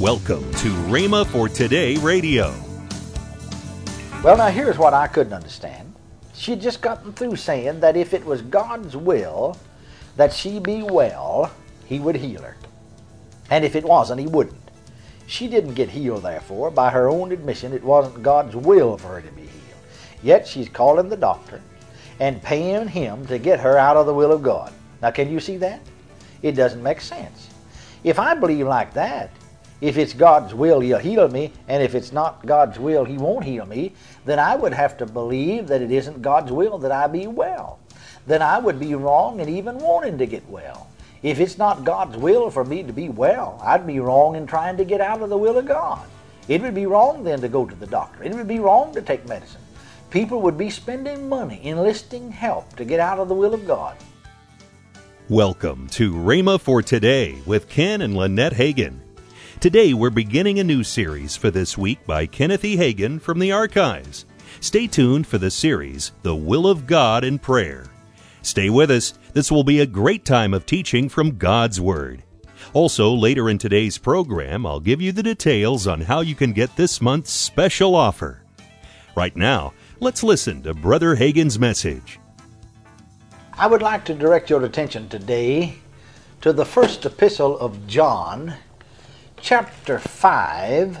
Welcome to Rhema for Today Radio. Well, now here's what I couldn't understand. She'd just gotten through saying that if it was God's will that she be well, he would heal her. And if it wasn't, he wouldn't. She didn't get healed, therefore. By her own admission, it wasn't God's will for her to be healed. Yet she's calling the doctor and paying him to get her out of the will of God. Now, can you see that? It doesn't make sense. If I believe like that, if it's God's will, he'll heal me, and if it's not God's will, he won't heal me, then I would have to believe that it isn't God's will that I be well. Then I would be wrong in even wanting to get well. If it's not God's will for me to be well, I'd be wrong in trying to get out of the will of God. It would be wrong then to go to the doctor. It would be wrong to take medicine. People would be spending money, enlisting help to get out of the will of God. Welcome to Rhema for Today with Ken and Lynette Hagin. Today we're beginning a new series for this week by Kenneth E. Hagin from the archives. Stay tuned for the series, The Will of God in Prayer. Stay with us. This will be a great time of teaching from God's Word. Also, later in today's program, I'll give you the details on how you can get this month's special offer. Right now, let's listen to Brother Hagin's message. I would like to direct your attention today to the first epistle of John, chapter 5,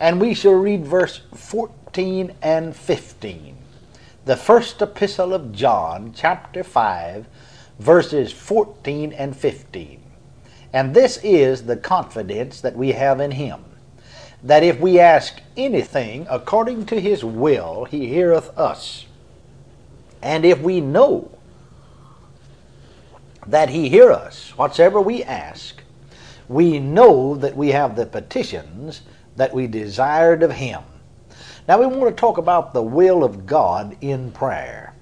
and we shall read verse 14 and 15. The first epistle of John, chapter 5, verses 14 and 15. And this is the confidence that we have in him, that if we ask anything according to his will, he heareth us. And if we know that he hear us, whatsoever we ask, we know that we have the petitions that we desired of him. Now we want to talk about the will of God in prayer.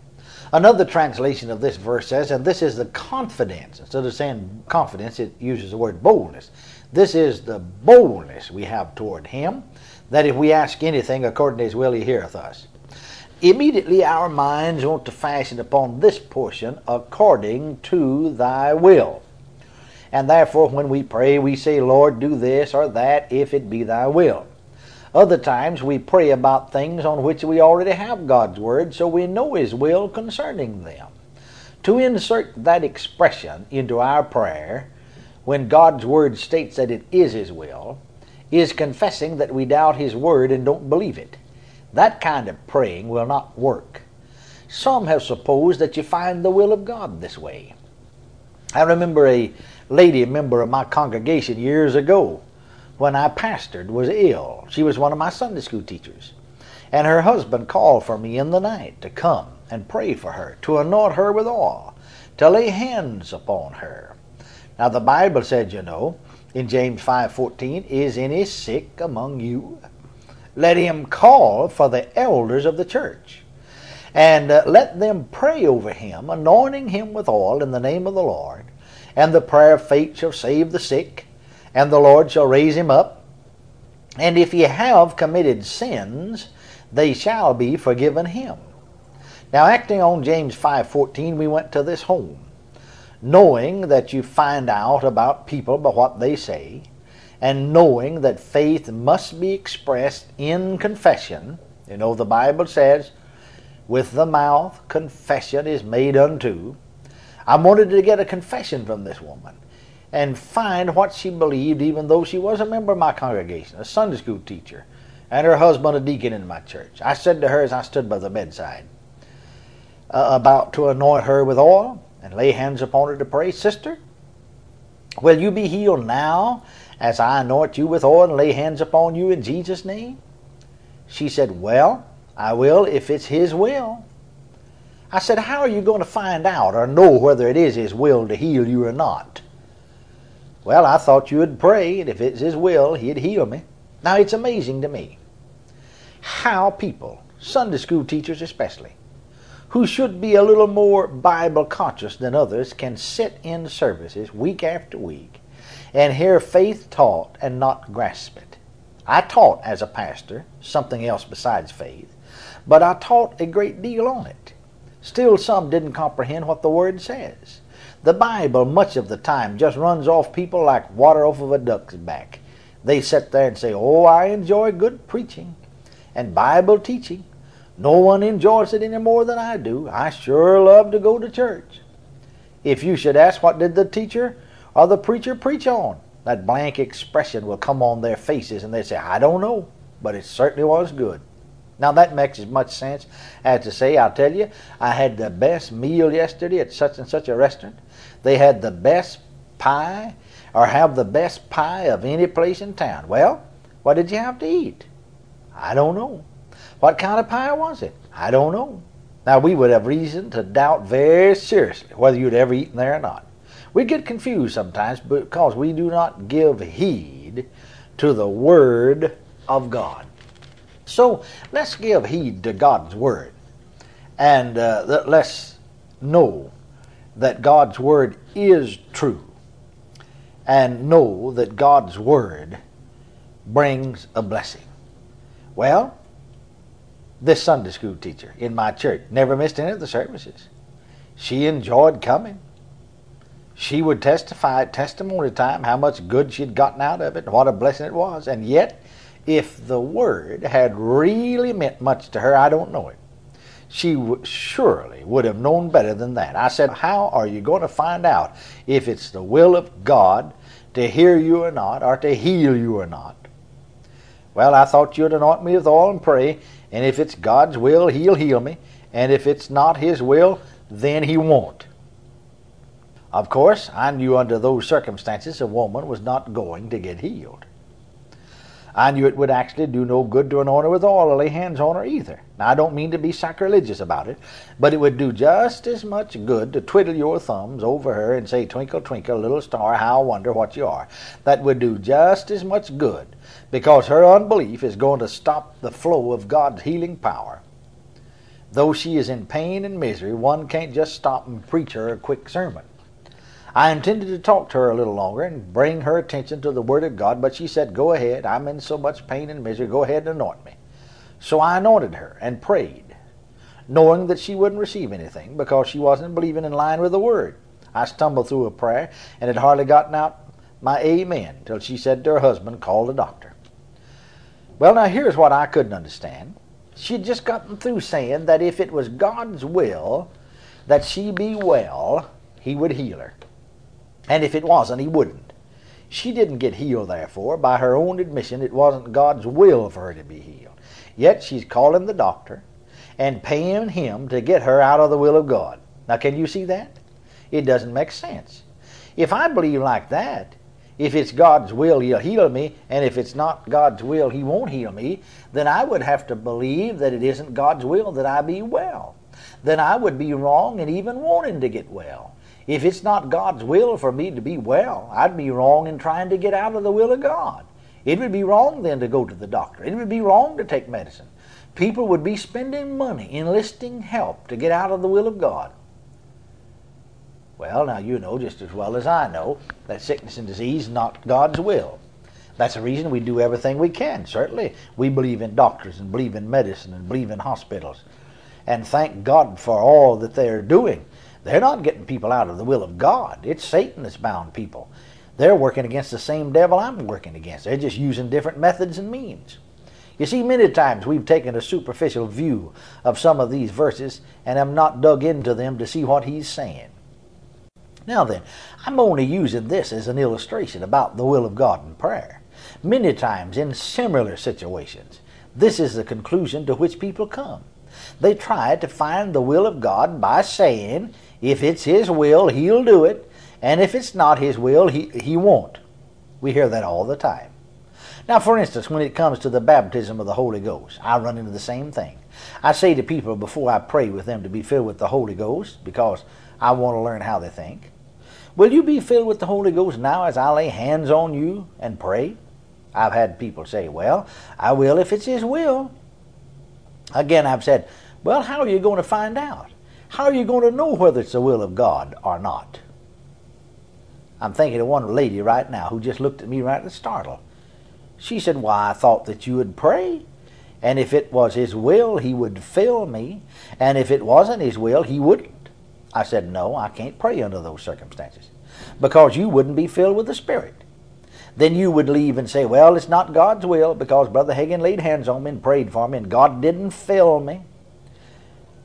Another translation of this verse says, and this is the confidence. Instead of saying confidence, it uses the word boldness. This is the boldness we have toward him, that if we ask anything according to his will, he heareth us. Immediately our minds want to fashion upon this portion, according to thy will. And therefore, when we pray, we say, Lord, do this or that, if it be thy will. Other times, we pray about things on which we already have God's word, so we know his will concerning them. To insert that expression into our prayer, when God's word states that it is his will, is confessing that we doubt his word and don't believe it. That kind of praying will not work. Some have supposed that you find the will of God this way. I remember a lady, a member of my congregation years ago when I pastored, was ill. She was one of my Sunday school teachers. And her husband called for me in the night to come and pray for her, to anoint her with oil, to lay hands upon her. Now the Bible said, you know, in James 5:14, is any sick among you? Let him call for the elders of the church. And let them pray over him, anointing him with oil in the name of the Lord. And the prayer of faith shall save the sick, and the Lord shall raise him up. And if he have committed sins, they shall be forgiven him. Now, acting on James 5:14, we went to this home, knowing that you find out about people by what they say, and knowing that faith must be expressed in confession. You know, the Bible says, with the mouth, confession is made unto. I wanted to get a confession from this woman and find what she believed, even though she was a member of my congregation, a Sunday school teacher, and her husband a deacon in my church. I said to her as I stood by the bedside, about to anoint her with oil and lay hands upon her to pray, Sister, will you be healed now as I anoint you with oil and lay hands upon you in Jesus' name? She said, well, I will if it's his will. I said, how are you going to find out or know whether it is his will to heal you or not? Well, I thought you would pray, and if it's his will, he'd heal me. Now, it's amazing to me how people, Sunday school teachers especially, who should be a little more Bible conscious than others, can sit in services week after week and hear faith taught and not grasp it. I taught as a pastor something else besides faith, but I taught a great deal on it. Still, some didn't comprehend what the Word says. The Bible, much of the time, just runs off people like water off of a duck's back. They sit there and say, oh, I enjoy good preaching and Bible teaching. No one enjoys it any more than I do. I sure love to go to church. If you should ask, what did the teacher or the preacher preach on? That blank expression will come on their faces and they say, I don't know, but it certainly was good. Now that makes as much sense as to say, I'll tell you, I had the best meal yesterday at such and such a restaurant. They had the best pie, or have the best pie of any place in town. Well, what did you have to eat? I don't know. What kind of pie was it? I don't know. Now we would have reason to doubt very seriously whether you'd ever eaten there or not. We get confused sometimes because we do not give heed to the Word of God. So let's give heed to God's Word, and let's know that God's Word is true, and know that God's Word brings a blessing. Well, this Sunday school teacher in my church never missed any of the services. She enjoyed coming. She would testify at testimony time how much good she'd gotten out of it and what a blessing it was, and yet, if the Word had really meant much to her, I don't know it. She surely would have known better than that. I said, how are you going to find out if it's the will of God to hear you or not, or to heal you or not? Well, I thought you'd anoint me with oil and pray, and if it's God's will, He'll heal me, and if it's not His will, then He won't. Of course, I knew under those circumstances a woman was not going to get healed. I knew it would actually do no good to anoint her with oil or lay hands on her either. Now, I don't mean to be sacrilegious about it, but it would do just as much good to twiddle your thumbs over her and say, twinkle, twinkle, little star, how I wonder what you are. That would do just as much good, because her unbelief is going to stop the flow of God's healing power. Though she is in pain and misery, one can't just stop and preach her a quick sermon. I intended to talk to her a little longer and bring her attention to the Word of God, but she said, go ahead, I'm in so much pain and misery, go ahead and anoint me. So I anointed her and prayed, knowing that she wouldn't receive anything because she wasn't believing in line with the Word. I stumbled through a prayer and had hardly gotten out my amen till she said to her husband, call the doctor. Well, now here's what I couldn't understand. She'd just gotten through saying that if it was God's will that she be well, He would heal her. And if it wasn't, He wouldn't. She didn't get healed, therefore. By her own admission, it wasn't God's will for her to be healed. Yet she's calling the doctor and paying him to get her out of the will of God. Now, can you see that? It doesn't make sense. If I believe like that, if it's God's will, He'll heal me, and if it's not God's will, He won't heal me, then I would have to believe that it isn't God's will that I be well. Then I would be wrong in even wanting to get well. If it's not God's will for me to be well, I'd be wrong in trying to get out of the will of God. It would be wrong then to go to the doctor. It would be wrong to take medicine. People would be spending money, enlisting help to get out of the will of God. Well, now you know just as well as I know that sickness and disease is not God's will. That's the reason we do everything we can, certainly. We believe in doctors and believe in medicine and believe in hospitals. And thank God for all that they're doing. They're not getting people out of the will of God. It's Satan that's bound people. They're working against the same devil I'm working against. They're just using different methods and means. You see, many times we've taken a superficial view of some of these verses and have not dug into them to see what he's saying. Now then, I'm only using this as an illustration about the will of God in prayer. Many times in similar situations, this is the conclusion to which people come. They try to find the will of God by saying, if it's His will, He'll do it, and if it's not His will, He won't. We hear that all the time. Now, for instance, when it comes to the baptism of the Holy Ghost, I run into the same thing. I say to people before I pray with them to be filled with the Holy Ghost, because I want to learn how they think, will you be filled with the Holy Ghost now as I lay hands on you and pray? I've had people say, well, I will if it's His will. Again, I've said, well, how are you going to find out? How are you going to know whether it's the will of God or not? I'm thinking of one lady right now who just looked at me right in startle. She said, why, I thought that you would pray, and if it was His will, He would fill me, and if it wasn't His will, He wouldn't. I said, no, I can't pray under those circumstances, because you wouldn't be filled with the Spirit. then you would leave and say, well, it's not God's will because Brother Hagin laid hands on me and prayed for me and God didn't fill me.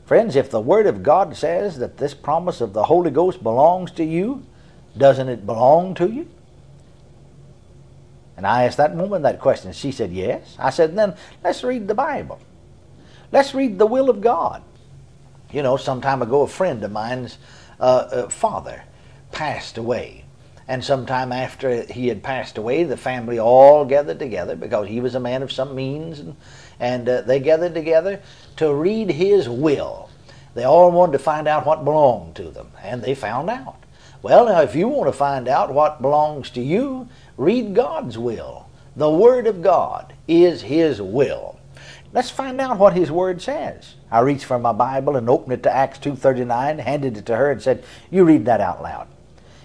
Friends, if the Word of God says that this promise of the Holy Ghost belongs to you, doesn't it belong to you? And I asked that woman that question. She said, yes. I said, then let's read the Bible. Let's read the will of God. You know, some time ago, a friend of mine's father passed away. And sometime after he had passed away, the family all gathered together because he was a man of some means. And they gathered together to read his will. They all wanted to find out what belonged to them. And they found out. Well, now, if you want to find out what belongs to you, read God's will. The Word of God is His will. Let's find out what His Word says. I reached for my Bible and opened it to Acts 2:39, handed it to her and said, you read that out loud.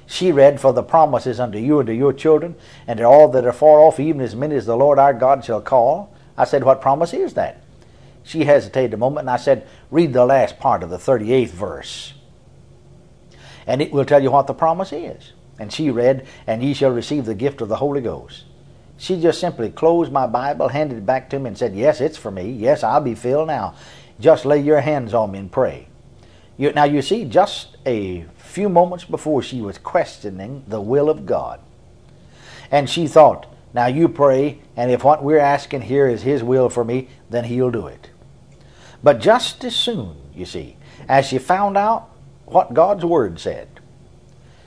She read, for the promise is unto you and to your children, and to all that are far off, even as many as the Lord our God shall call. I said, what promise is that? She hesitated a moment, and I said, read the last part of the 38th verse. And it will tell you what the promise is. And she read, and ye shall receive the gift of the Holy Ghost. She just simply closed my Bible, handed it back to me, and said, yes, it's for me. Yes, I'll be filled now. Just lay your hands on me and pray. Now you see, just a few moments before, she was questioning the will of God. And she thought, now you pray, and if what we're asking here is His will for me, then He'll do it. But just as soon, you see, as she found out what God's Word said,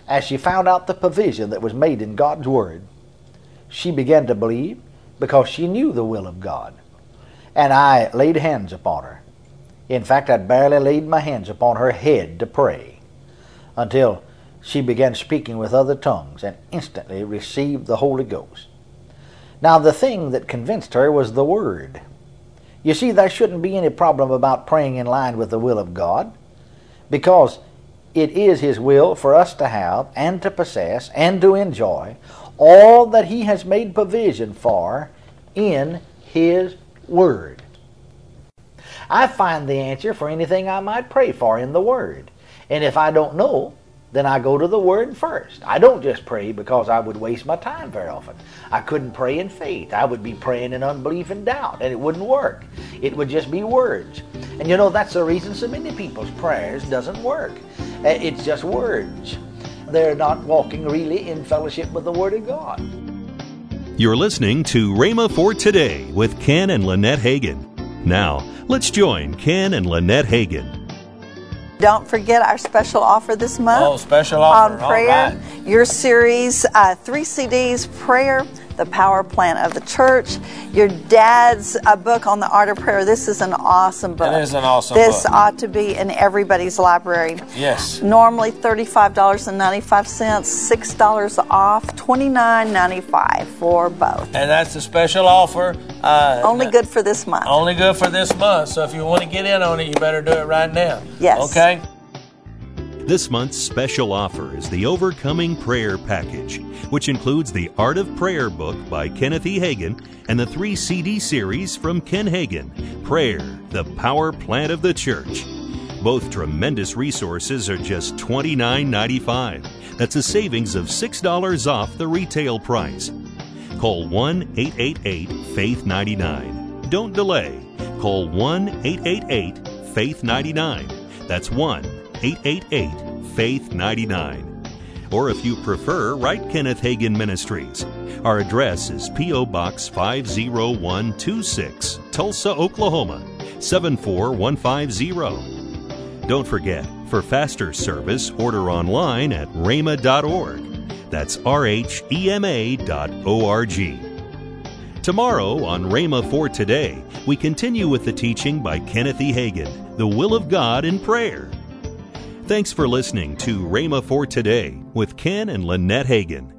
as she found out the provision that was made in God's Word, she began to believe because she knew the will of God. And I laid hands upon her. In fact, I'd barely laid my hands upon her head to pray until she began speaking with other tongues and instantly received the Holy Ghost. Now, the thing that convinced her was the Word. You see, there shouldn't be any problem about praying in line with the will of God, because it is His will for us to have and to possess and to enjoy all that He has made provision for in His Word. I find the answer for anything I might pray for in the Word. And if I don't know, then I go to the Word first. I don't just pray because I would waste my time very often. I couldn't pray in faith. I would be praying in unbelief and doubt, and it wouldn't work. It would just be words. And you know, that's the reason so many people's prayers doesn't work. It's just words. They're not walking really in fellowship with the Word of God. You're listening to Rhema for Today with Ken and Lynette Hagin. Now, let's join Ken and Lynette Hagin. Don't forget our special offer this month. Oh, special offer. On prayer. Right. Your series, 3 CDs, Prayer, The Power Plant of the Church. Your dad's book on the art of prayer. This is an awesome book. It is an awesome book. This ought to be in everybody's library. Yes. Normally $35.95, $6 off, $29.95 for both. And that's a special offer. Only good for this month. Only good for this month. So if you want to get in on it, you better do it right now. Yes. Okay? This month's special offer is the Overcoming Prayer Package, which includes the Art of Prayer book by Kenneth E. Hagin and the 3 CD series from Ken Hagin, Prayer, the Power Plant of the Church. Both tremendous resources are just $29.95. That's a savings of $6 off the retail price. Call 1-888-FAITH-99. Don't delay. Call 1-888-FAITH-99. That's 1-888-FAITH-99. Or if you prefer, write Kenneth Hagin Ministries. Our address is P.O. Box 50126, Tulsa, Oklahoma, 74150. Don't forget, for faster service, order online at rhema.org. That's rhema.org. Tomorrow on Rhema for Today, we continue with the teaching by Kenneth E. Hagin, The Will of God in Prayer. Thanks for listening to Rhema for Today with Ken and Lynette Hagin.